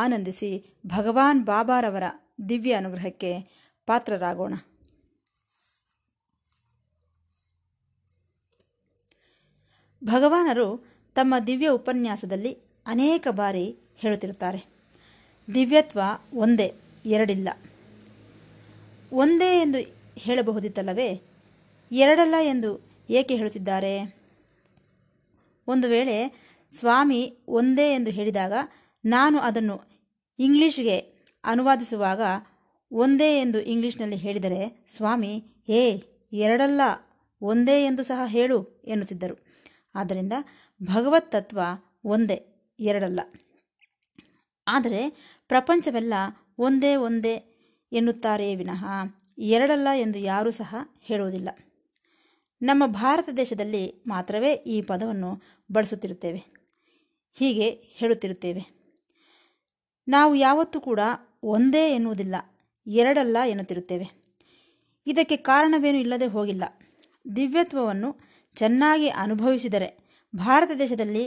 ಆನಂದಿಸಿ ಭಗವಾನ್ ಬಾಬಾರವರ ದಿವ್ಯ ಅನುಗ್ರಹಕ್ಕೆ ಪಾತ್ರರಾಗೋಣ. ಭಗವಾನರು ತಮ್ಮ ದಿವ್ಯ ಉಪನ್ಯಾಸದಲ್ಲಿ ಅನೇಕ ಬಾರಿ ಹೇಳುತ್ತಿರುತ್ತಾರೆ, ದಿವ್ಯತ್ವ ಒಂದೇ, ಎರಡಿಲ್ಲ. ಒಂದೇ ಎಂದು ಹೇಳಬಹುದಿತ್ತಲ್ಲವೇ, ಎರಡಲ್ಲ ಎಂದು ಏಕೆ ಹೇಳುತ್ತಿದ್ದಾರೆ? ಒಂದು ವೇಳೆ ಸ್ವಾಮಿ ಒಂದೇ ಎಂದು ಹೇಳಿದಾಗ ನಾನು ಅದನ್ನು ಇಂಗ್ಲೀಷ್ಗೆ ಅನುವಾದಿಸುವಾಗ ಒಂದೇ ಎಂದು ಇಂಗ್ಲೀಷ್ನಲ್ಲಿ ಹೇಳಿದರೆ ಸ್ವಾಮಿ ಎರಡಲ್ಲ ಒಂದೇ ಎಂದು ಸಹ ಹೇಳು ಎನ್ನುತ್ತಿದ್ದರು. ಆದ್ದರಿಂದ ಭಗವತ್ ತತ್ವ ಒಂದೇ, ಎರಡಲ್ಲ. ಆದರೆ ಪ್ರಪಂಚವೆಲ್ಲ ಒಂದೇ ಒಂದೇ ಎನ್ನುತ್ತಾರೆ ವಿನಃ ಎರಡಲ್ಲ ಎಂದು ಯಾರೂ ಸಹ ಹೇಳುವುದಿಲ್ಲ. ನಮ್ಮ ಭಾರತ ದೇಶದಲ್ಲಿ ಮಾತ್ರವೇ ಈ ಪದವನ್ನು ಬಳಸುತ್ತಿರುತ್ತೇವೆ, ಹೀಗೆ ಹೇಳುತ್ತಿರುತ್ತೇವೆ. ನಾವು ಯಾವತ್ತೂ ಕೂಡ ಒಂದೇ ಎನ್ನುವುದಿಲ್ಲ, ಎರಡಲ್ಲ ಎನ್ನುತ್ತಿರುತ್ತೇವೆ. ಇದಕ್ಕೆ ಕಾರಣವೇನೂ ಇಲ್ಲದೆ ಹೋಗಿಲ್ಲ. ದಿವ್ಯತ್ವವನ್ನು ಚೆನ್ನಾಗಿ ಅನುಭವಿಸಿದರೆ ಭಾರತ ದೇಶದಲ್ಲಿ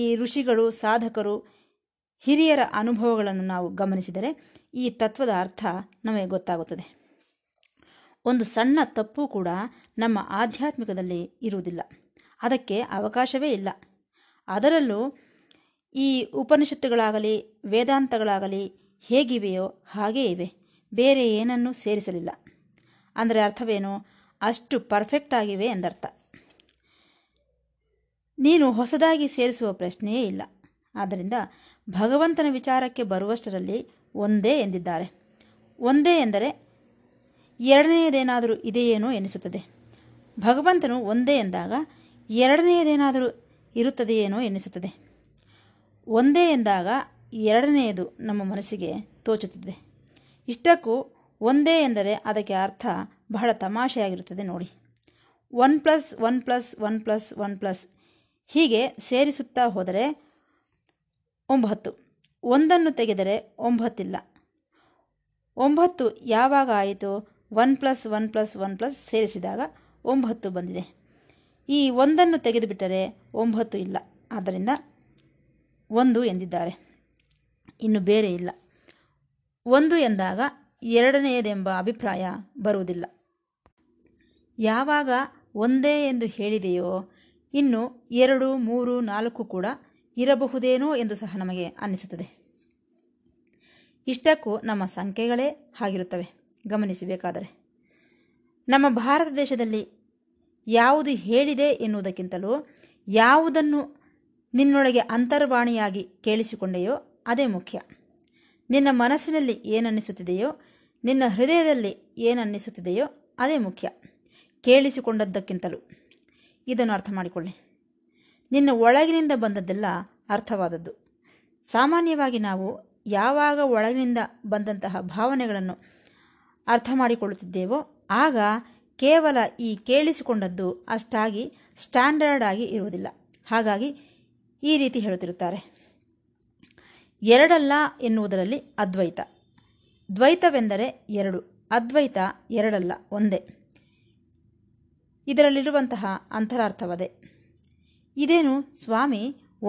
ಈ ಋಷಿಗಳು, ಸಾಧಕರು, ಹಿರಿಯರ ಅನುಭವಗಳನ್ನು ನಾವು ಗಮನಿಸಿದರೆ ಈ ತತ್ವದ ಅರ್ಥ ನಮಗೆ ಗೊತ್ತಾಗುತ್ತದೆ. ಒಂದು ಸಣ್ಣ ತಪ್ಪು ಕೂಡ ನಮ್ಮ ಆಧ್ಯಾತ್ಮಿಕದಲ್ಲಿ ಇರುವುದಿಲ್ಲ, ಅದಕ್ಕೆ ಅವಕಾಶವೇ ಇಲ್ಲ. ಅದರಲ್ಲೂ ಈ ಉಪನಿಷತ್ತುಗಳಾಗಲಿ ವೇದಾಂತಗಳಾಗಲಿ ಹೇಗಿವೆಯೋ ಹಾಗೇ ಇವೆ, ಬೇರೆ ಏನನ್ನೂ ಸೇರಿಸಲಿಲ್ಲ. ಅಂದರೆ ಅರ್ಥವೇನು? ಅಷ್ಟು ಪರ್ಫೆಕ್ಟ್ ಆಗಿವೆ ಎಂದರ್ಥ. ನೀನು ಹೊಸದಾಗಿ ಸೇರಿಸುವ ಪ್ರಶ್ನೆಯೇ ಇಲ್ಲ. ಆದ್ದರಿಂದ ಭಗವಂತನ ವಿಚಾರಕ್ಕೆ ಬರುವಷ್ಟರಲ್ಲಿ ಒಂದೇ ಎಂದಿದ್ದಾರೆ. ಒಂದೇ ಎಂದರೆ ಎರಡನೆಯದೇನಾದರೂ ಇದೆಯೇನೋ ಎನಿಸುತ್ತದೆ. ಭಗವಂತನು ಒಂದೇ ಎಂದಾಗ ಎರಡನೆಯದೇನಾದರೂ ಇರುತ್ತದೆಯೇನೋ ಎನಿಸುತ್ತದೆ. ಒಂದೇ ಎಂದಾಗ ಎರಡನೆಯದು ನಮ್ಮ ಮನಸ್ಸಿಗೆ ತೋಚುತ್ತದೆ. ಇಷ್ಟಕ್ಕೂ ಒಂದೇ ಎಂದರೆ ಅದಕ್ಕೆ ಅರ್ಥ ಬಹಳ ತಮಾಷೆಯಾಗಿರುತ್ತದೆ ನೋಡಿ. 1+1+1+1+ ಹೀಗೆ ಸೇರಿಸುತ್ತಾ ಹೋದರೆ 9. ಒಂದನ್ನು ತೆಗೆದರೆ 9ಇಲ್ಲ. 9 ಯಾವಾಗ ಆಯಿತು? 1+1+1+ ಸೇರಿಸಿದಾಗ 9 ಬಂದಿದೆ. ಈ ಒಂದನ್ನು ತೆಗೆದುಬಿಟ್ಟರೆ 9 ಇಲ್ಲ. ಆದ್ದರಿಂದ 1 ಎಂದಿದ್ದಾರೆ, ಇನ್ನು ಬೇರೆ ಇಲ್ಲ. 1 ಎಂದಾಗ ಎರಡನೆಯದೆಂಬ ಅಭಿಪ್ರಾಯ ಬರುವುದಿಲ್ಲ. ಯಾವಾಗ ಒಂದೇ ಎಂದು ಹೇಳಿದೆಯೋ ಇನ್ನು 2 3 4 ಕೂಡ ಇರಬಹುದೇನೋ ಎಂದು ಸಹ ನಮಗೆ ಅನ್ನಿಸುತ್ತದೆ. ಇಷ್ಟಕ್ಕೂ ನಮ್ಮ ಸಂಖ್ಯೆಗಳೇ ಹಾಗಿರುತ್ತವೆ ಗಮನಿಸಬೇಕಾದರೆ. ನಮ್ಮ ಭಾರತ ದೇಶದಲ್ಲಿ ಯಾವುದು ಹೇಳಿದೆ ಎನ್ನುವುದಕ್ಕಿಂತಲೂ ಯಾವುದನ್ನು ನಿನ್ನೊಳಗೆ ಅಂತರ್ವಾಣಿಯಾಗಿ ಕೇಳಿಸಿಕೊಂಡೆಯೋ ಅದೇ ಮುಖ್ಯ. ನಿನ್ನ ಮನಸ್ಸಿನಲ್ಲಿ ಏನನ್ನಿಸುತ್ತಿದೆಯೋ, ನಿನ್ನ ಹೃದಯದಲ್ಲಿ ಏನನ್ನಿಸುತ್ತಿದೆಯೋ ಅದೇ ಮುಖ್ಯ, ಕೇಳಿಸಿಕೊಂಡದ್ದಕ್ಕಿಂತಲೂ. ಇದನ್ನು ಅರ್ಥ ಮಾಡಿಕೊಳ್ಳಿ. ನಿನ್ನ ಒಳಗಿನಿಂದ ಬಂದದ್ದೆಲ್ಲ ಅರ್ಥವಾದದ್ದು. ಸಾಮಾನ್ಯವಾಗಿ ನಾವು ಯಾವಾಗ ಒಳಗಿನಿಂದ ಬಂದಂತಹ ಭಾವನೆಗಳನ್ನು ಅರ್ಥ ಮಾಡಿಕೊಳ್ಳುತ್ತಿದ್ದೇವೋ ಆಗ ಕೇವಲ ಈ ಕೇಳಿಸಿಕೊಂಡದ್ದು ಅಷ್ಟಾಗಿ ಸ್ಟ್ಯಾಂಡರ್ಡ್ ಆಗಿ ಇರುವುದಿಲ್ಲ. ಹಾಗಾಗಿ ಈ ರೀತಿ ಹೇಳುತ್ತಿರುತ್ತಾರೆ, ಎರಡಲ್ಲ ಎನ್ನುವುದರಲ್ಲಿ ಅದ್ವೈತ. ದ್ವೈತವೆಂದರೆ ಎರಡು, ಅದ್ವೈತ ಎರಡಲ್ಲ, ಒಂದೇ. ಇದರಲ್ಲಿರುವಂತಹ ಅಂತರಾರ್ಥವದೆ. ಇದೇನು ಸ್ವಾಮಿ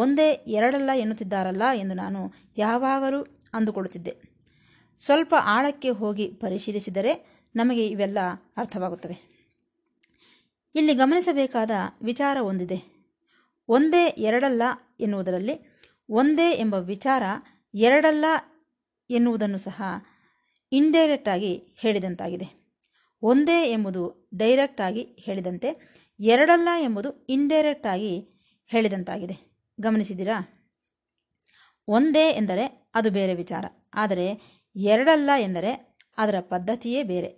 ಒಂದೇ ಎರಡಲ್ಲ ಎನ್ನುತ್ತಿದ್ದಾರಲ್ಲ ಎಂದು ನಾನು ಯಾವಾಗಲೂ ಅಂದುಕೊಳ್ಳುತ್ತಿದ್ದೆ. ಸ್ವಲ್ಪ ಆಳಕ್ಕೆ ಹೋಗಿ ಪರಿಶೀಲಿಸಿದರೆ ನಮಗೆ ಇವೆಲ್ಲ ಅರ್ಥವಾಗುತ್ತವೆ. ಇಲ್ಲಿ ಗಮನಿಸಬೇಕಾದ ವಿಚಾರ ಒಂದಿದೆ. ಒಂದೇ ಎರಡಲ್ಲ ಎನ್ನುವುದರಲ್ಲಿ ಒಂದೇ ಎಂಬ ವಿಚಾರ ಎರಡಲ್ಲ ಎನ್ನುವುದನ್ನು ಸಹ ಇಂಡೈರೆಕ್ಟ್ ಆಗಿ ಹೇಳಿದಂತಾಗಿದೆ. ಒಂದೇ ಎಂಬುದು ಡೈರೆಕ್ಟ್ ಆಗಿ ಹೇಳಿದಂತೆ, ಎರಡಲ್ಲ ಎಂಬುದು ಇಂಡೈರೆಕ್ಟ್ ಆಗಿ ಹೇಳಿದಂತಾಗಿದೆ. ಗಮನಿಸಿದ್ದೀರಾ? ಒಂದೇ ಎಂದರೆ ಅದು ಬೇರೆ ವಿಚಾರ, ಆದರೆ ಎರಡಲ್ಲ ಎಂದರೆ ಅದರ ಪದ್ಧತಿಯೇ ಬೇರೆ.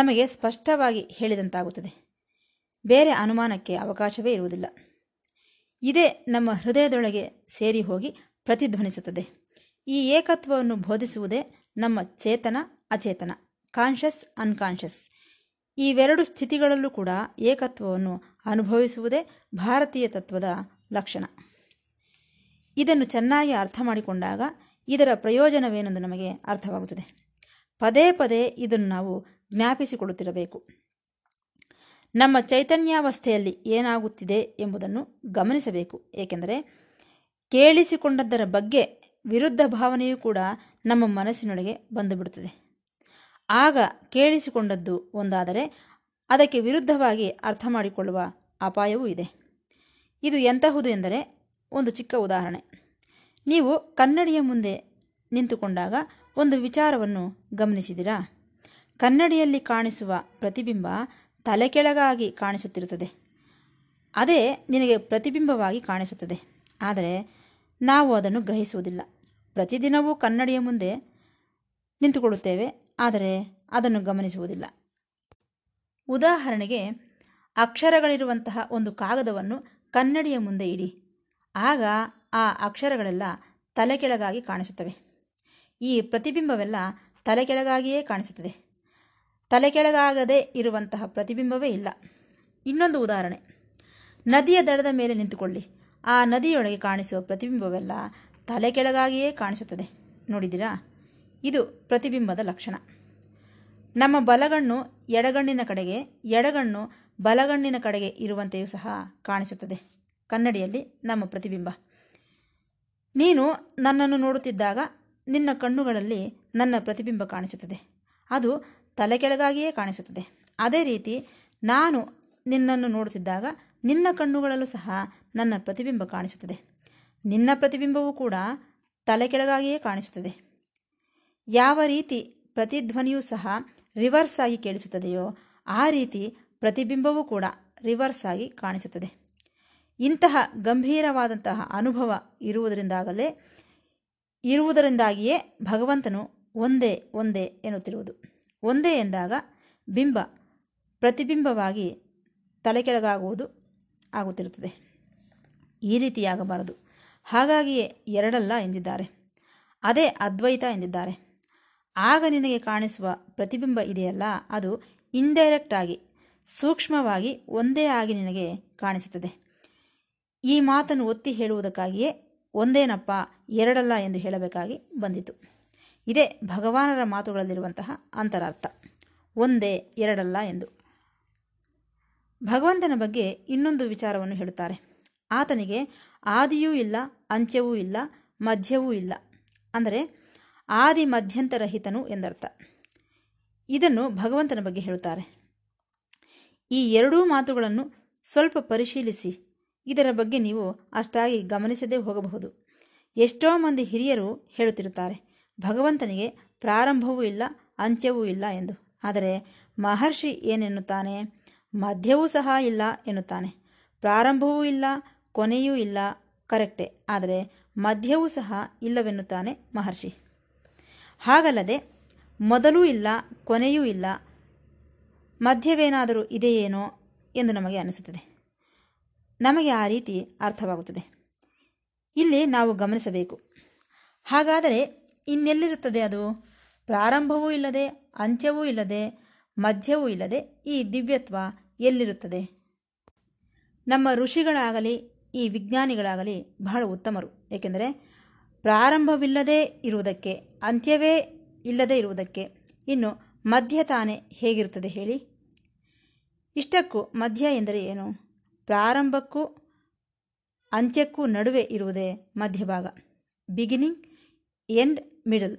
ನಮಗೆ ಸ್ಪಷ್ಟವಾಗಿ ಹೇಳಿದಂತಾಗುತ್ತದೆ, ಬೇರೆ ಅನುಮಾನಕ್ಕೆ ಅವಕಾಶವೇ ಇರುವುದಿಲ್ಲ. ಇದೇ ನಮ್ಮ ಹೃದಯದೊಳಗೆ ಸೇರಿ ಹೋಗಿ ಪ್ರತಿಧ್ವನಿಸುತ್ತದೆ. ಈ ಏಕತ್ವವನ್ನು ಬೋಧಿಸುವುದೇ ನಮ್ಮ ಚೇತನ ಅಚೇತನ, ಕಾನ್ಷಸ್ ಅನ್ಕಾನ್ಷಸ್ ಇವೆರಡು ಸ್ಥಿತಿಗಳಲ್ಲೂ ಕೂಡ ಏಕತ್ವವನ್ನು ಅನುಭವಿಸುವುದೇ ಭಾರತೀಯ ತತ್ವದ ಲಕ್ಷಣ. ಇದನ್ನು ಚೆನ್ನಾಗಿ ಅರ್ಥ ಮಾಡಿಕೊಂಡಾಗ ಇದರ ಪ್ರಯೋಜನವೇನೆಂದು ನಮಗೆ ಅರ್ಥವಾಗುತ್ತದೆ. ಪದೇ ಪದೇ ಇದನ್ನು ನಾವು ಜ್ಞಾಪಿಸಿಕೊಳ್ಳುತ್ತಿರಬೇಕು. ನಮ್ಮ ಚೈತನ್ಯಾವಸ್ಥೆಯಲ್ಲಿ ಏನಾಗುತ್ತಿದೆ ಎಂಬುದನ್ನು ಗಮನಿಸಬೇಕು. ಏಕೆಂದರೆ ಕೇಳಿಸಿಕೊಂಡದ್ದರ ಬಗ್ಗೆ ವಿರುದ್ಧ ಭಾವನೆಯೂ ಕೂಡ ನಮ್ಮ ಮನಸ್ಸಿನೊಳಗೆ ಬಂದುಬಿಡುತ್ತದೆ. ಆಗ ಕೇಳಿಸಿಕೊಂಡದ್ದು ಒಂದಾದರೆ ಅದಕ್ಕೆ ವಿರುದ್ಧವಾಗಿ ಅರ್ಥ ಮಾಡಿಕೊಳ್ಳುವ ಅಪಾಯವೂ ಇದೆ. ಇದು ಎಂತಹುದು ಎಂದರೆ, ಒಂದು ಚಿಕ್ಕ ಉದಾಹರಣೆ. ನೀವು ಕನ್ನಡಿಯ ಮುಂದೆ ನಿಂತುಕೊಂಡಾಗ ಒಂದು ವಿಚಾರವನ್ನು ಗಮನಿಸಿದಿರಾ? ಕನ್ನಡಿಯಲ್ಲಿ ಕಾಣಿಸುವ ಪ್ರತಿಬಿಂಬ ತಲೆ ಕೆಳಗಾಗಿ ಕಾಣಿಸುತ್ತಿರುತ್ತದೆ. ಅದೇ ನಿನಗೆ ಪ್ರತಿಬಿಂಬವಾಗಿ ಕಾಣಿಸುತ್ತದೆ. ಆದರೆ ನಾವು ಅದನ್ನು ಗ್ರಹಿಸುವುದಿಲ್ಲ. ಪ್ರತಿದಿನವೂ ಕನ್ನಡಿಯ ಮುಂದೆ ನಿಂತುಕೊಳ್ಳುತ್ತೇವೆ, ಆದರೆ ಅದನ್ನು ಗಮನಿಸುವುದಿಲ್ಲ. ಉದಾಹರಣೆಗೆ, ಅಕ್ಷರಗಳಿರುವಂತಹ ಒಂದು ಕಾಗದವನ್ನು ಕನ್ನಡಿಯ ಮುಂದೆ ಇಡಿ. ಆಗ ಆ ಅಕ್ಷರಗಳೆಲ್ಲ ತಲೆ ಕೆಳಗಾಗಿ ಕಾಣಿಸುತ್ತವೆ. ಈ ಪ್ರತಿಬಿಂಬವೆಲ್ಲ ತಲೆ ಕೆಳಗಾಗಿಯೇ ಕಾಣಿಸುತ್ತದೆ. ತಲೆ ಕೆಳಗಾಗದೇ ಇರುವಂತಹ ಪ್ರತಿಬಿಂಬವೇ ಇಲ್ಲ. ಇನ್ನೊಂದು ಉದಾಹರಣೆ, ನದಿಯ ದಡದ ಮೇಲೆ ನಿಂತುಕೊಳ್ಳಿ. ಆ ನದಿಯೊಳಗೆ ಕಾಣಿಸುವ ಪ್ರತಿಬಿಂಬವೆಲ್ಲ ತಲೆ ಕೆಳಗಾಗಿಯೇ ಕಾಣಿಸುತ್ತದೆ. ನೋಡಿದಿರಾ? ಇದು ಪ್ರತಿಬಿಂಬದ ಲಕ್ಷಣ. ನಮ್ಮ ಬಲಗಣ್ಣು ಎಡಗಣ್ಣಿನ ಕಡೆಗೆ, ಎಡಗಣ್ಣು ಬಲಗಣ್ಣಿನ ಕಡೆಗೆ ಇರುವಂತೆಯೂ ಸಹ ಕಾಣಿಸುತ್ತದೆ ಕನ್ನಡಿಯಲ್ಲಿ ನಮ್ಮ ಪ್ರತಿಬಿಂಬ. ನೀನು ನನ್ನನ್ನು ನೋಡುತ್ತಿದ್ದಾಗ ನಿನ್ನ ಕಣ್ಣುಗಳಲ್ಲಿ ನನ್ನ ಪ್ರತಿಬಿಂಬ ಕಾಣಿಸುತ್ತದೆ. ಅದು ತಲೆ ಕೆಳಗಾಗಿಯೇ ಕಾಣಿಸುತ್ತದೆ. ಅದೇ ರೀತಿ ನಾನು ನಿನ್ನನ್ನು ನೋಡುತ್ತಿದ್ದಾಗ ನಿನ್ನ ಕಣ್ಣುಗಳಲ್ಲೂ ಸಹ ನನ್ನ ಪ್ರತಿಬಿಂಬ ಕಾಣಿಸುತ್ತದೆ. ನಿನ್ನ ಪ್ರತಿಬಿಂಬವೂ ಕೂಡ ತಲೆ ಕೆಳಗಾಗಿಯೇ ಕಾಣಿಸುತ್ತದೆ. ಯಾವ ರೀತಿ ಪ್ರತಿಧ್ವನಿಯೂ ಸಹ ರಿವರ್ಸ್ ಆಗಿ ಕೇಳಿಸುತ್ತದೆಯೋ ಆ ರೀತಿ ಪ್ರತಿಬಿಂಬವೂ ಕೂಡ ರಿವರ್ಸ್ ಆಗಿ ಕಾಣಿಸುತ್ತದೆ. ಇಂತಹ ಗಂಭೀರವಾದಂತಹ ಅನುಭವ ಇರುವುದರಿಂದಾಗಿಯೇ ಭಗವಂತನು ಒಂದೇ ಒಂದೇ ಎನ್ನುತ್ತಿರುವುದು. ಒಂದೇ ಎಂದಾಗ ಬಿಂಬ ಪ್ರತಿಬಿಂಬವಾಗಿ ತಲೆಕೆಳಗಾಗುವುದು ಆಗುತ್ತಿರುತ್ತದೆ. ಈ ರೀತಿಯಾಗಬಾರದು. ಹಾಗಾಗಿಯೇ ಎರಡಲ್ಲ ಎಂದಿದ್ದಾರೆ. ಅದೇ ಅದ್ವೈತ ಎಂದಿದ್ದಾರೆ. ಆಗ ನಿನಗೆ ಕಾಣಿಸುವ ಪ್ರತಿಬಿಂಬ ಇದೆಯಲ್ಲ, ಅದು ಇಂಡೈರೆಕ್ಟ್ ಆಗಿ ಸೂಕ್ಷ್ಮವಾಗಿ ಒಂದೇ ಆಗಿ ನಿನಗೆ ಕಾಣಿಸುತ್ತದೆ. ಈ ಮಾತನ್ನು ಒತ್ತಿ ಹೇಳುವುದಕ್ಕಾಗಿಯೇ ಒಂದೇನಪ್ಪ ಎರಡಲ್ಲ ಎಂದು ಹೇಳಬೇಕಾಗಿ ಬಂದಿತು. ಇದೇ ಭಗವಾನರ ಮಾತುಗಳಲ್ಲಿರುವಂತಹ ಅಂತರಾರ್ಥ, ಒಂದೇ ಎರಡಲ್ಲ ಎಂದು. ಭಗವಂತನ ಬಗ್ಗೆ ಇನ್ನೊಂದು ವಿಚಾರವನ್ನು ಹೇಳುತ್ತಾರೆ. ಆತನಿಗೆ ಆದಿಯೂ ಇಲ್ಲ, ಅಂತ್ಯವೂ ಇಲ್ಲ, ಮಧ್ಯವೂ ಇಲ್ಲ. ಅಂದರೆ ಆದಿ ಮಧ್ಯಂತರಹಿತನು ಎಂದರ್ಥ. ಇದನ್ನು ಭಗವಂತನ ಬಗ್ಗೆ ಹೇಳುತ್ತಾರೆ. ಈ ಎರಡೂ ಮಾತುಗಳನ್ನು ಸ್ವಲ್ಪ ಪರಿಶೀಲಿಸಿ ಇದರ ಬಗ್ಗೆ ನೀವು ಅಷ್ಟಾಗಿ ಗಮನಿಸದೇ ಹೋಗಬಹುದು. ಎಷ್ಟೋ ಮಂದಿ ಹಿರಿಯರು ಹೇಳುತ್ತಿರುತ್ತಾರೆ ಭಗವಂತನಿಗೆ ಪ್ರಾರಂಭವೂ ಇಲ್ಲ, ಅಂತ್ಯವೂ ಇಲ್ಲ ಎಂದು. ಆದರೆ ಮಹರ್ಷಿ ಏನೆನ್ನುತ್ತಾನೆ? ಮಧ್ಯವೂ ಸಹ ಇಲ್ಲ ಎನ್ನುತ್ತಾನೆ. ಪ್ರಾರಂಭವೂ ಇಲ್ಲ, ಕೊನೆಯೂ ಇಲ್ಲ, ಕರೆಕ್ಟೇ. ಆದರೆ ಮಧ್ಯವೂ ಸಹ ಇಲ್ಲವೆನ್ನುತ್ತಾನೆ ಮಹರ್ಷಿ. ಹಾಗಲ್ಲದೆ ಮೊದಲೂ ಇಲ್ಲ, ಕೊನೆಯೂ ಇಲ್ಲ, ಮಧ್ಯವೇನಾದರೂ ಇದೆಯೇನೋ ಎಂದು ನಮಗೆ ಅನಿಸುತ್ತದೆ. ನಮಗೆ ಆ ರೀತಿ ಅರ್ಥವಾಗುತ್ತದೆ. ಇಲ್ಲಿ ನಾವು ಗಮನಿಸಬೇಕು. ಹಾಗಾದರೆ ಇನ್ನೆಲ್ಲಿರುತ್ತದೆ ಅದು? ಪ್ರಾರಂಭವೂ ಇಲ್ಲದೆ, ಅಂತ್ಯವೂ ಇಲ್ಲದೆ, ಮಧ್ಯವೂ ಇಲ್ಲದೆ ಈ ದಿವ್ಯತ್ವ ಎಲ್ಲಿರುತ್ತದೆ? ನಮ್ಮ ಋಷಿಗಳಾಗಲಿ ಈ ವಿಜ್ಞಾನಿಗಳಾಗಲಿ ಬಹಳ ಉತ್ತಮರು. ಏಕೆಂದರೆ ಪ್ರಾರಂಭವಿಲ್ಲದೇ ಇರುವುದಕ್ಕೆ, ಅಂತ್ಯವೇ ಇಲ್ಲದೇ ಇರುವುದಕ್ಕೆ ಇನ್ನು ಮಧ್ಯ ತಾನೇ ಹೇಗಿರುತ್ತದೆ ಹೇಳಿ? ಇಷ್ಟಕ್ಕೂ ಮಧ್ಯ ಎಂದರೆ ಏನು? ಪ್ರಾರಂಭಕ್ಕೂ ಅಂತ್ಯಕ್ಕೂ ನಡುವೆ ಇರುವುದೇ ಮಧ್ಯಭಾಗ, ಬಿಗಿನಿಂಗ್ ಎಂಡ್ ಮಿಡಲ್.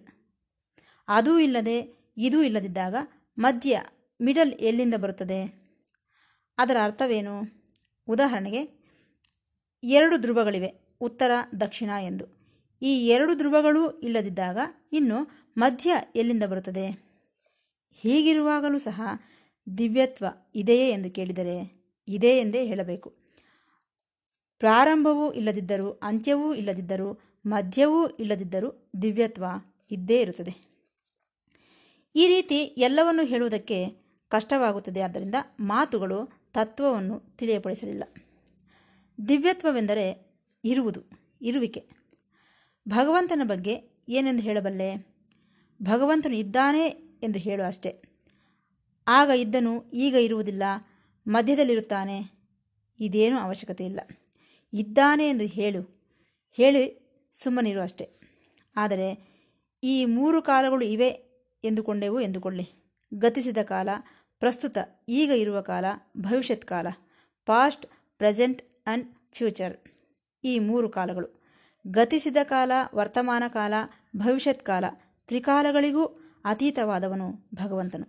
ಅದೂ ಇಲ್ಲದೆ ಇದೂ ಇಲ್ಲದಿದ್ದಾಗ ಮಧ್ಯ ಮಿಡಲ್ ಎಲ್ಲಿಂದ ಬರುತ್ತದೆ? ಅದರ ಅರ್ಥವೇನು? ಉದಾಹರಣೆಗೆ, ಎರಡು ಧ್ರುವಗಳಿವೆ, ಉತ್ತರ ದಕ್ಷಿಣ ಎಂದು. ಈ ಎರಡು ಧ್ರುವಗಳೂ ಇಲ್ಲದಿದ್ದಾಗ ಇನ್ನು ಮಧ್ಯ ಎಲ್ಲಿಂದ ಬರುತ್ತದೆ? ಹೀಗಿರುವಾಗಲೂ ಸಹ ದಿವ್ಯತ್ವ ಇದೆಯೇ ಎಂದು ಕೇಳಿದರೆ ಇದೆ ಎಂದೇ ಹೇಳಬೇಕು. ಪ್ರಾರಂಭವೂ ಇಲ್ಲದಿದ್ದರೂ, ಅಂತ್ಯವೂ ಇಲ್ಲದಿದ್ದರೂ, ಮಧ್ಯವೂ ಇಲ್ಲದಿದ್ದರೂ ದಿವ್ಯತ್ವ ಇದ್ದೇ ಇರುತ್ತದೆ. ಈ ರೀತಿ ಎಲ್ಲವನ್ನು ಹೇಳುವುದಕ್ಕೆ ಕಷ್ಟವಾಗುತ್ತದೆ. ಆದ್ದರಿಂದ ಮಾತುಗಳು ತತ್ವವನ್ನು ತಿಳಿಯಪಡಿಸಲಿಲ್ಲ. ದಿವ್ಯತ್ವವೆಂದರೆ ಇರುವುದು, ಇರುವಿಕೆ. ಭಗವಂತನ ಬಗ್ಗೆ ಏನೆಂದು ಹೇಳಬಲ್ಲೆ? ಭಗವಂತನು ಇದ್ದಾನೆ ಎಂದು ಹೇಳು ಅಷ್ಟೆ. ಆಗ ಇದ್ದನು, ಈಗ ಇರುವುದಿಲ್ಲ, ಮಧ್ಯದಲ್ಲಿರುತ್ತಾನೆ, ಇದೇನೂ ಅವಶ್ಯಕತೆ ಇಲ್ಲ. ಇದ್ದಾನೆ ಎಂದು ಹೇಳು, ಹೇಳಿ ಸುಮ್ಮನಿರು ಅಷ್ಟೆ. ಆದರೆ ಈ ಮೂರು ಕಾಲಗಳು ಇವೆ ಎಂದುಕೊಂಡೆವು ಎಂದುಕೊಳ್ಳಿ. ಗತಿಸಿದ ಕಾಲ, ಪ್ರಸ್ತುತ ಈಗ ಇರುವ ಕಾಲ, ಭವಿಷ್ಯತ್ ಕಾಲ, ಪಾಸ್ಟ್, ಪ್ರೆಸೆಂಟ್ ಆ್ಯಂಡ್ ಫ್ಯೂಚರ್, ಈ ಮೂರು ಕಾಲಗಳು. ಗತಿಸಿದ ಕಾಲ, ವರ್ತಮಾನ ಕಾಲ, ಭವಿಷ್ಯತ್ ಕಾಲ, ತ್ರಿಕಾಲಗಳಿಗೂ ಅತೀತವಾದವನು ಭಗವಂತನು.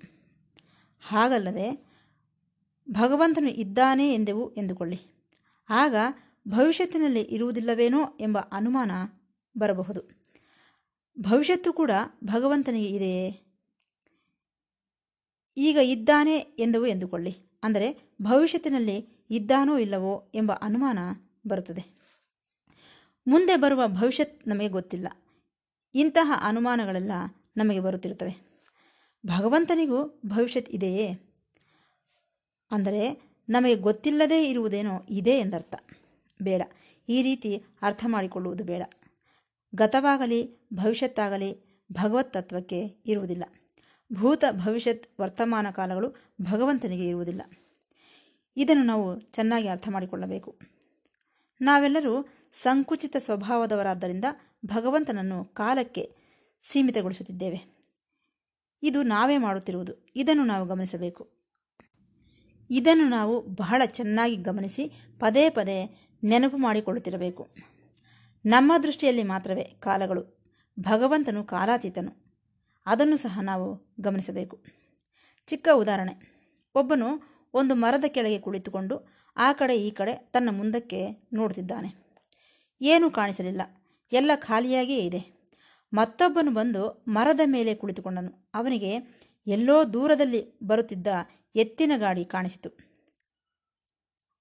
ಹಾಗಲ್ಲದೆ ಭಗವಂತನು ಇದ್ದಾನೆ ಎಂದೆವು ಎಂದುಕೊಳ್ಳಿ. ಆಗ ಭವಿಷ್ಯತ್ತಿನಲ್ಲಿ ಇರುವುದಿಲ್ಲವೇನೋ ಎಂಬ ಅನುಮಾನ ಬರಬಹುದು. ಭವಿಷ್ಯತ್ತು ಕೂಡ ಭಗವಂತನಿಗೆ ಇದೆಯೇ? ಈಗ ಇದ್ದಾನೆ ಎಂದೆವು ಎಂದುಕೊಳ್ಳಿ, ಅಂದರೆ ಭವಿಷ್ಯತ್ತಿನಲ್ಲಿ ಇದ್ದಾನೋ ಇಲ್ಲವೋ ಎಂಬ ಅನುಮಾನ ಬರುತ್ತದೆ. ಮುಂದೆ ಬರುವ ಭವಿಷ್ಯತ್ ನಮಗೆ ಗೊತ್ತಿಲ್ಲ. ಇಂತಹ ಅನುಮಾನಗಳೆಲ್ಲ ನಮಗೆ ಬರುತ್ತಿರುತ್ತವೆ. ಭಗವಂತನಿಗೂ ಭವಿಷ್ಯತ್ ಇದೆಯೇ? ಅಂದರೆ ನಮಗೆ ಗೊತ್ತಿಲ್ಲದೇ ಇರುವುದೇನೋ ಇದೆ ಎಂದರ್ಥ. ಬೇಡ, ಈ ರೀತಿ ಅರ್ಥ ಮಾಡಿಕೊಳ್ಳುವುದು ಬೇಡ. ಗತವಾಗಲಿ ಭವಿಷ್ಯತ್ತಾಗಲಿ ಭಗವತ್ ತತ್ವಕ್ಕೆ ಇರುವುದಿಲ್ಲ. ಭೂತ ಭವಿಷ್ಯತ್ ವರ್ತಮಾನ ಕಾಲಗಳು ಭಗವಂತನಿಗೆ ಇರುವುದಿಲ್ಲ. ಇದನ್ನು ನಾವು ಚೆನ್ನಾಗಿ ಅರ್ಥ ಮಾಡಿಕೊಳ್ಳಬೇಕು. ನಾವೆಲ್ಲರೂ ಸಂಕುಚಿತ ಸ್ವಭಾವದವರಾದ್ದರಿಂದ ಭಗವಂತನನ್ನು ಕಾಲಕ್ಕೆ ಸೀಮಿತಗೊಳಿಸುತ್ತಿದ್ದೇವೆ. ಇದು ನಾವೇ ಮಾಡುತ್ತಿರುವುದು. ಇದನ್ನು ನಾವು ಗಮನಿಸಬೇಕು. ಇದನ್ನು ನಾವು ಬಹಳ ಚೆನ್ನಾಗಿ ಗಮನಿಸಿ ಪದೇ ಪದೇ ನೆನಪು ಮಾಡಿಕೊಳ್ಳುತ್ತಿರಬೇಕು. ನಮ್ಮ ದೃಷ್ಟಿಯಲ್ಲಿ ಮಾತ್ರವೇ ಕಾಲಗಳು, ಭಗವಂತನು ಕಾಲಾತೀತನು. ಅದನ್ನು ಸಹ ನಾವು ಗಮನಿಸಬೇಕು. ಚಿಕ್ಕ ಉದಾಹರಣೆ. ಒಬ್ಬನು ಒಂದು ಮರದ ಕೆಳಗೆ ಕುಳಿತುಕೊಂಡು ಆ ಕಡೆ ಈ ಕಡೆ ತನ್ನ ಮುಂದಕ್ಕೆ ನೋಡುತ್ತಿದ್ದಾನೆ. ಏನೂ ಕಾಣಿಸಲಿಲ್ಲ, ಎಲ್ಲ ಖಾಲಿಯಾಗಿಯೇ ಇದೆ. ಮತ್ತೊಬ್ಬನು ಬಂದು ಮರದ ಮೇಲೆ ಕುಳಿತುಕೊಂಡನು. ಅವನಿಗೆ ಎಲ್ಲೋ ದೂರದಲ್ಲಿ ಬರುತ್ತಿದ್ದ ಎತ್ತಿನ ಗಾಡಿ ಕಾಣಿಸಿತು.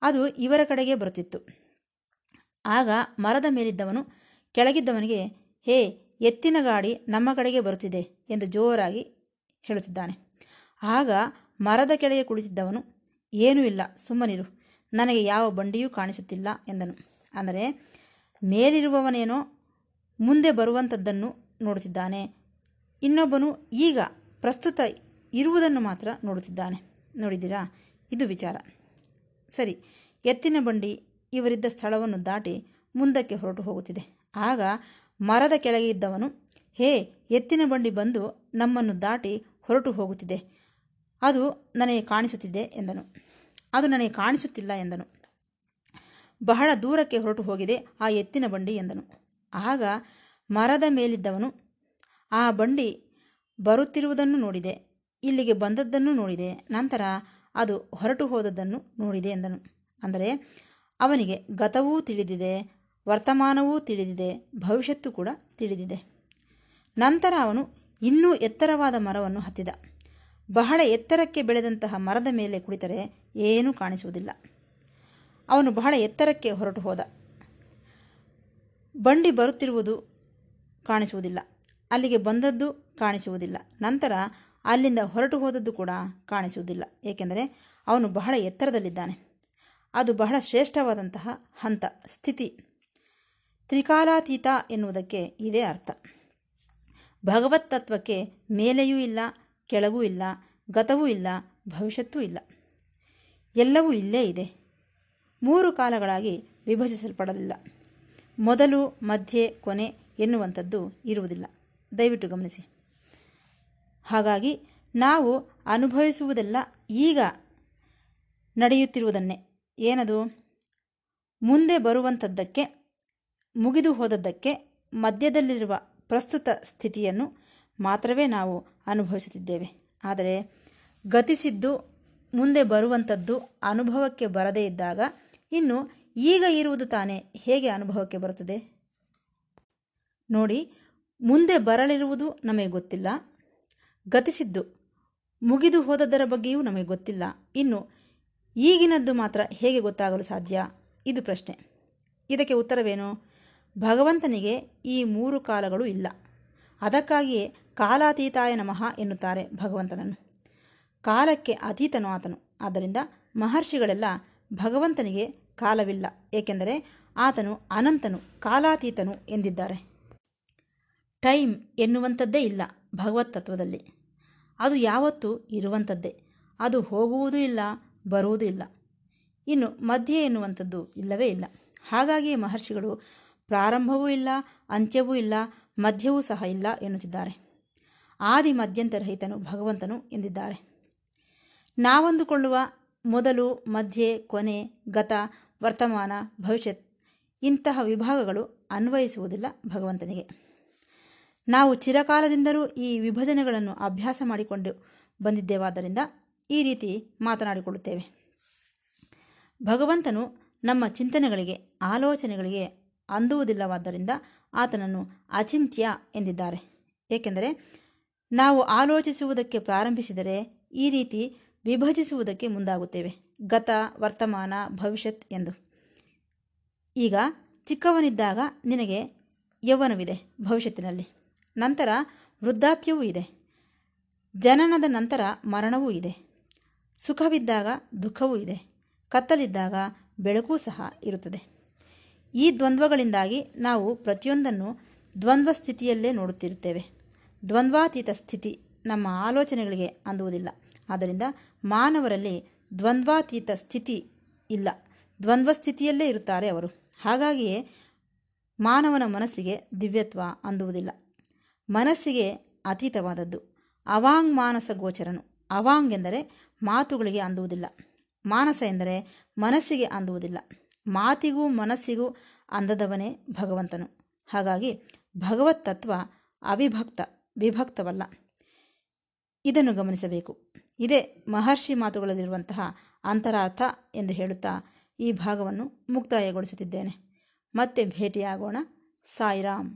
ಅದು ಇವರ ಕಡೆಗೆ ಬರುತ್ತಿತ್ತು. ಆಗ ಮರದ ಮೇಲಿದ್ದವನು ಕೆಳಗಿದ್ದವನಿಗೆ, ಹೇ, ಎತ್ತಿನ ಗಾಡಿ ನಮ್ಮ ಕಡೆಗೆ ಬರುತ್ತಿದೆ ಎಂದು ಜೋರಾಗಿ ಹೇಳುತ್ತಿದ್ದಾನೆ. ಆಗ ಮರದ ಕೆಳಗೆ ಕುಳಿತಿದ್ದವನು, ಏನೂ ಇಲ್ಲ, ಸುಮ್ಮನಿರು, ನನಗೆ ಯಾವ ಬಂಡಿಯೂ ಕಾಣಿಸುತ್ತಿಲ್ಲ ಎಂದನು. ಅಂದರೆ ಮೇಲಿರುವವನೇನೋ ಮುಂದೆ ಬರುವಂಥದ್ದನ್ನು ನೋಡುತ್ತಿದ್ದಾನೆ, ಇನ್ನೊಬ್ಬನು ಈಗ ಪ್ರಸ್ತುತ ಇರುವುದನ್ನು ಮಾತ್ರ ನೋಡುತ್ತಿದ್ದಾನೆ. ನೋಡಿದ್ದೀರಾ, ಇದು ವಿಚಾರ. ಸರಿ, ಎತ್ತಿನ ಬಂಡಿ ಇವರಿದ್ದ ಸ್ಥಳವನ್ನು ದಾಟಿ ಮುಂದಕ್ಕೆ ಹೊರಟು ಹೋಗುತ್ತಿದೆ. ಆಗ ಮರದ ಕೆಳಗೆ ಇದ್ದವನು, ಹೇ, ಎತ್ತಿನ ಬಂಡಿ ಬಂದು ನಮ್ಮನ್ನು ದಾಟಿ ಹೊರಟು ಹೋಗುತ್ತಿದೆ, ಅದು ನನಗೆ ಕಾಣಿಸುತ್ತಿದೆ ಎಂದನು. ಅದು ನನಗೆ ಕಾಣಿಸುತ್ತಿಲ್ಲ ಎಂದನು. ಬಹಳ ದೂರಕ್ಕೆ ಹೊರಟು ಹೋಗಿದೆ ಆ ಎತ್ತಿನ ಬಂಡಿ ಎಂದನು. ಆಗ ಮರದ ಮೇಲಿದ್ದವನು, ಆ ಬಂಡಿ ಬರುತ್ತಿರುವುದನ್ನು ನೋಡಿದೆ, ಇಲ್ಲಿಗೆ ಬಂದದ್ದನ್ನು ನೋಡಿದೆ, ನಂತರ ಅದು ಹೊರಟು ಹೋದದ್ದನ್ನು ನೋಡಿದೆ ಎಂದನು. ಅಂದರೆ ಅವನಿಗೆ ಗತವೂ ತಿಳಿದಿದೆ, ವರ್ತಮಾನವೂ ತಿಳಿದಿದೆ, ಭವಿಷ್ಯತ್ತು ಕೂಡ ತಿಳಿದಿದೆ. ನಂತರ ಅವನು ಇನ್ನೂ ಎತ್ತರವಾದ ಮರವನ್ನು ಹತ್ತಿದ. ಬಹಳ ಎತ್ತರಕ್ಕೆ ಬೆಳೆದಂತಹ ಮರದ ಮೇಲೆ ಕುಳಿತರೆ ಏನೂ ಕಾಣಿಸುವುದಿಲ್ಲ. ಅವನು ಬಹಳ ಎತ್ತರಕ್ಕೆ ಹೊರಟು ಹೋದ. ಬಂಡಿ ಬರುತ್ತಿರುವುದು ಕಾಣಿಸುವುದಿಲ್ಲ, ಅಲ್ಲಿಗೆ ಬಂದದ್ದು ಕಾಣಿಸುವುದಿಲ್ಲ, ನಂತರ ಅಲ್ಲಿಂದ ಹೊರಟು ಹೋದದ್ದು ಕೂಡ ಕಾಣಿಸುವುದಿಲ್ಲ. ಏಕೆಂದರೆ ಅವನು ಬಹಳ ಎತ್ತರದಲ್ಲಿದ್ದಾನೆ. ಅದು ಬಹಳ ಶ್ರೇಷ್ಠವಾದಂತಹ ಹಂತ, ಸ್ಥಿತಿ. ತ್ರಿಕಾಲಾತೀತ ಎನ್ನುವುದಕ್ಕೆ ಇದೇ ಅರ್ಥ. ಭಗವತ್ ತತ್ವಕ್ಕೆ ಮೇಲೆಯೂ ಇಲ್ಲ, ಕೆಳಗೂ ಇಲ್ಲ, ಗತವೂ ಇಲ್ಲ, ಭವಿಷ್ಯತ್ತೂ ಇಲ್ಲ. ಎಲ್ಲವೂ ಇಲ್ಲೇ ಇದೆ. ಮೂರು ಕಾಲಗಳಾಗಿ ವಿಭಜಿಸಲ್ಪಡಲಿಲ್ಲ. ಮೊದಲು, ಮಧ್ಯೆ, ಕೊನೆ ಎನ್ನುವಂಥದ್ದು ಇರುವುದಿಲ್ಲ. ದಯವಿಟ್ಟು ಗಮನಿಸಿ. ಹಾಗಾಗಿ ನಾವು ಅನುಭವಿಸುವುದೆಲ್ಲ ಈಗ ನಡೆಯುತ್ತಿರುವುದನ್ನೇ. ಏನದು? ಮುಂದೆ ಬರುವಂಥದ್ದಕ್ಕೆ, ಮುಗಿದು ಹೋದದ್ದಕ್ಕೆ, ಮಧ್ಯದಲ್ಲಿರುವ ಪ್ರಸ್ತುತ ಸ್ಥಿತಿಯನ್ನು ಮಾತ್ರವೇ ನಾವು ಅನುಭವಿಸುತ್ತಿದ್ದೇವೆ. ಆದರೆ ಗತಿಸಿದ್ದು, ಮುಂದೆ ಬರುವಂಥದ್ದು ಅನುಭವಕ್ಕೆ ಬರದೇ ಇದ್ದಾಗ ಇನ್ನು ಈಗ ಇರುವುದು ತಾನೇ ಹೇಗೆ ಅನುಭವಕ್ಕೆ ಬರುತ್ತದೆ? ನೋಡಿ, ಮುಂದೆ ಬರಲಿರುವುದು ನಮಗೆ ಗೊತ್ತಿಲ್ಲ, ಗತಿಸಿದ್ದು ಮುಗಿದು ಹೋದದರ ಬಗ್ಗೆಯೂ ನಮಗೆ ಗೊತ್ತಿಲ್ಲ, ಇನ್ನು ಈಗಿನದ್ದು ಮಾತ್ರ ಹೇಗೆ ಗೊತ್ತಾಗಲು ಸಾಧ್ಯ? ಇದು ಪ್ರಶ್ನೆ. ಇದಕ್ಕೆ ಉತ್ತರವೇನು? ಭಗವಂತನಿಗೆ ಈ ಮೂರು ಕಾಲಗಳು ಇಲ್ಲ. ಅದಕ್ಕಾಗಿಯೇ ಕಾಲಾತೀತಾಯ ನಮಃ ಎನ್ನುತ್ತಾರೆ ಭಗವಂತನನ್ನು. ಕಾಲಕ್ಕೆ ಅತೀತನು ಆತನು. ಆದ್ದರಿಂದ ಮಹರ್ಷಿಗಳೆಲ್ಲ ಭಗವಂತನಿಗೆ ಕಾಲವಿಲ್ಲ, ಏಕೆಂದರೆ ಆತನು ಅನಂತನು, ಕಾಲಾತೀತನು ಎಂದಿದ್ದಾರೆ. ಟೈಮ್ ಎನ್ನುವಂಥದ್ದೇ ಇಲ್ಲ ಭಗವತ್ ತತ್ವದಲ್ಲಿ. ಅದು ಯಾವತ್ತೂ ಇರುವಂಥದ್ದೇ, ಅದು ಹೋಗುವುದೂ ಇಲ್ಲ, ಬರುವುದೂ ಇಲ್ಲ, ಇನ್ನು ಮಧ್ಯೆ ಎನ್ನುವಂಥದ್ದು ಇಲ್ಲವೇ ಇಲ್ಲ. ಹಾಗಾಗಿ ಮಹರ್ಷಿಗಳು ಪ್ರಾರಂಭವೂ ಇಲ್ಲ, ಅಂತ್ಯವೂ ಇಲ್ಲ, ಮಧ್ಯವೂ ಸಹ ಇಲ್ಲ ಎನ್ನುತ್ತಿದ್ದಾರೆ. ಆದಿ ಮಧ್ಯಂತರಹಿತನು ಭಗವಂತನು ಎಂದಿದ್ದಾರೆ. ನಾವಂದುಕೊಳ್ಳುವ ಮೊದಲು, ಮಧ್ಯೆ, ಕೊನೆ, ಗತ, ವರ್ತಮಾನ, ಭವಿಷ್ಯತ್ ಇಂತಹ ವಿಭಾಗಗಳು ಅನ್ವಯಿಸುವುದಿಲ್ಲ ಭಗವಂತನಿಗೆ. ನಾವು ಚಿರಕಾಲದಿಂದಲೂ ಈ ವಿಭಜನೆಗಳನ್ನು ಅಭ್ಯಾಸ ಮಾಡಿಕೊಂಡು ಬಂದಿದ್ದೇವಾದ್ದರಿಂದ ಈ ರೀತಿ ಮಾತನಾಡಿಕೊಳ್ಳುತ್ತೇವೆ. ಭಗವಂತನು ನಮ್ಮ ಚಿಂತನೆಗಳಿಗೆ, ಆಲೋಚನೆಗಳಿಗೆ ಅಂದುವುದಿಲ್ಲವಾದ್ದರಿಂದ ಆತನನ್ನು ಅಚಿಂತ್ಯ ಎಂದಿದ್ದಾರೆ. ಏಕೆಂದರೆ ನಾವು ಆಲೋಚಿಸುವುದಕ್ಕೆ ಪ್ರಾರಂಭಿಸಿದರೆ ಈ ರೀತಿ ವಿಭಜಿಸುವುದಕ್ಕೆ ಮುಂದಾಗುತ್ತೇವೆ, ಗತ, ವರ್ತಮಾನ, ಭವಿಷ್ಯತ್ ಎಂದು. ಈಗ ಚಿಕ್ಕವನಿದ್ದಾಗ ನಿನಗೆ ಯೌವನವಿದೆ, ಭವಿಷ್ಯತ್ತಿನಲ್ಲಿ ನಂತರ ವೃದ್ಧಾಪ್ಯವೂ ಇದೆ, ಜನನದ ನಂತರ ಮರಣವೂ ಇದೆ, ಸುಖವಿದ್ದಾಗ ದುಃಖವೂ ಇದೆ, ಕತ್ತಲಿದ್ದಾಗ ಬೆಳಕೂ ಸಹ ಇರುತ್ತದೆ. ಈ ದ್ವಂದ್ವಗಳಿಂದಾಗಿ ನಾವು ಪ್ರತಿಯೊಂದನ್ನು ದ್ವಂದ್ವ ಸ್ಥಿತಿಯಲ್ಲೇ ನೋಡುತ್ತಿರುತ್ತೇವೆ. ದ್ವಂದ್ವಾತೀತ ಸ್ಥಿತಿ ನಮ್ಮ ಆಲೋಚನೆಗಳಿಗೆ ಅಂದುವುದಿಲ್ಲ. ಆದ್ದರಿಂದ ಮಾನವರಲ್ಲಿ ದ್ವಂದ್ವಾತೀತ ಸ್ಥಿತಿ ಇಲ್ಲ, ದ್ವಂದ್ವ ಸ್ಥಿತಿಯಲ್ಲೇ ಇರುತ್ತಾರೆ ಅವರು. ಹಾಗಾಗಿಯೇ ಮಾನವನ ಮನಸ್ಸಿಗೆ ದಿವ್ಯತ್ವ ಅಂದುವುದಿಲ್ಲ. ಮನಸ್ಸಿಗೆ ಅತೀತವಾದದ್ದು ಅವಾಂಗ್ ಮಾನಸ ಗೋಚರನು. ಅವಾಂಗ್ ಎಂದರೆ ಮಾತುಗಳಿಗೆ ಅಂದುವುದಿಲ್ಲ, ಮಾನಸ ಎಂದರೆ ಮನಸ್ಸಿಗೆ ಅಂದುವುದಿಲ್ಲ. ಮಾತಿಗೂ ಮನಸ್ಸಿಗೂ ಅಂದದವನೇ ಭಗವಂತನು. ಹಾಗಾಗಿ ಭಗವತ್ ತತ್ವ ಅವಿಭಕ್ತ, ವಿಭಕ್ತವಲ್ಲ. ಇದನ್ನು ಗಮನಿಸಬೇಕು. ಇದೇ ಮಹರ್ಷಿ ಮಾತುಗಳಲ್ಲಿರುವಂತಹ ಅಂತರಾರ್ಥ ಎಂದು ಹೇಳುತ್ತಾ ಈ ಭಾಗವನ್ನು ಮುಕ್ತಾಯಗೊಳಿಸುತ್ತಿದ್ದೇನೆ. ಮತ್ತೆ ಭೇಟಿಯಾಗೋಣ. ಸಾಯಿರಾಮ್.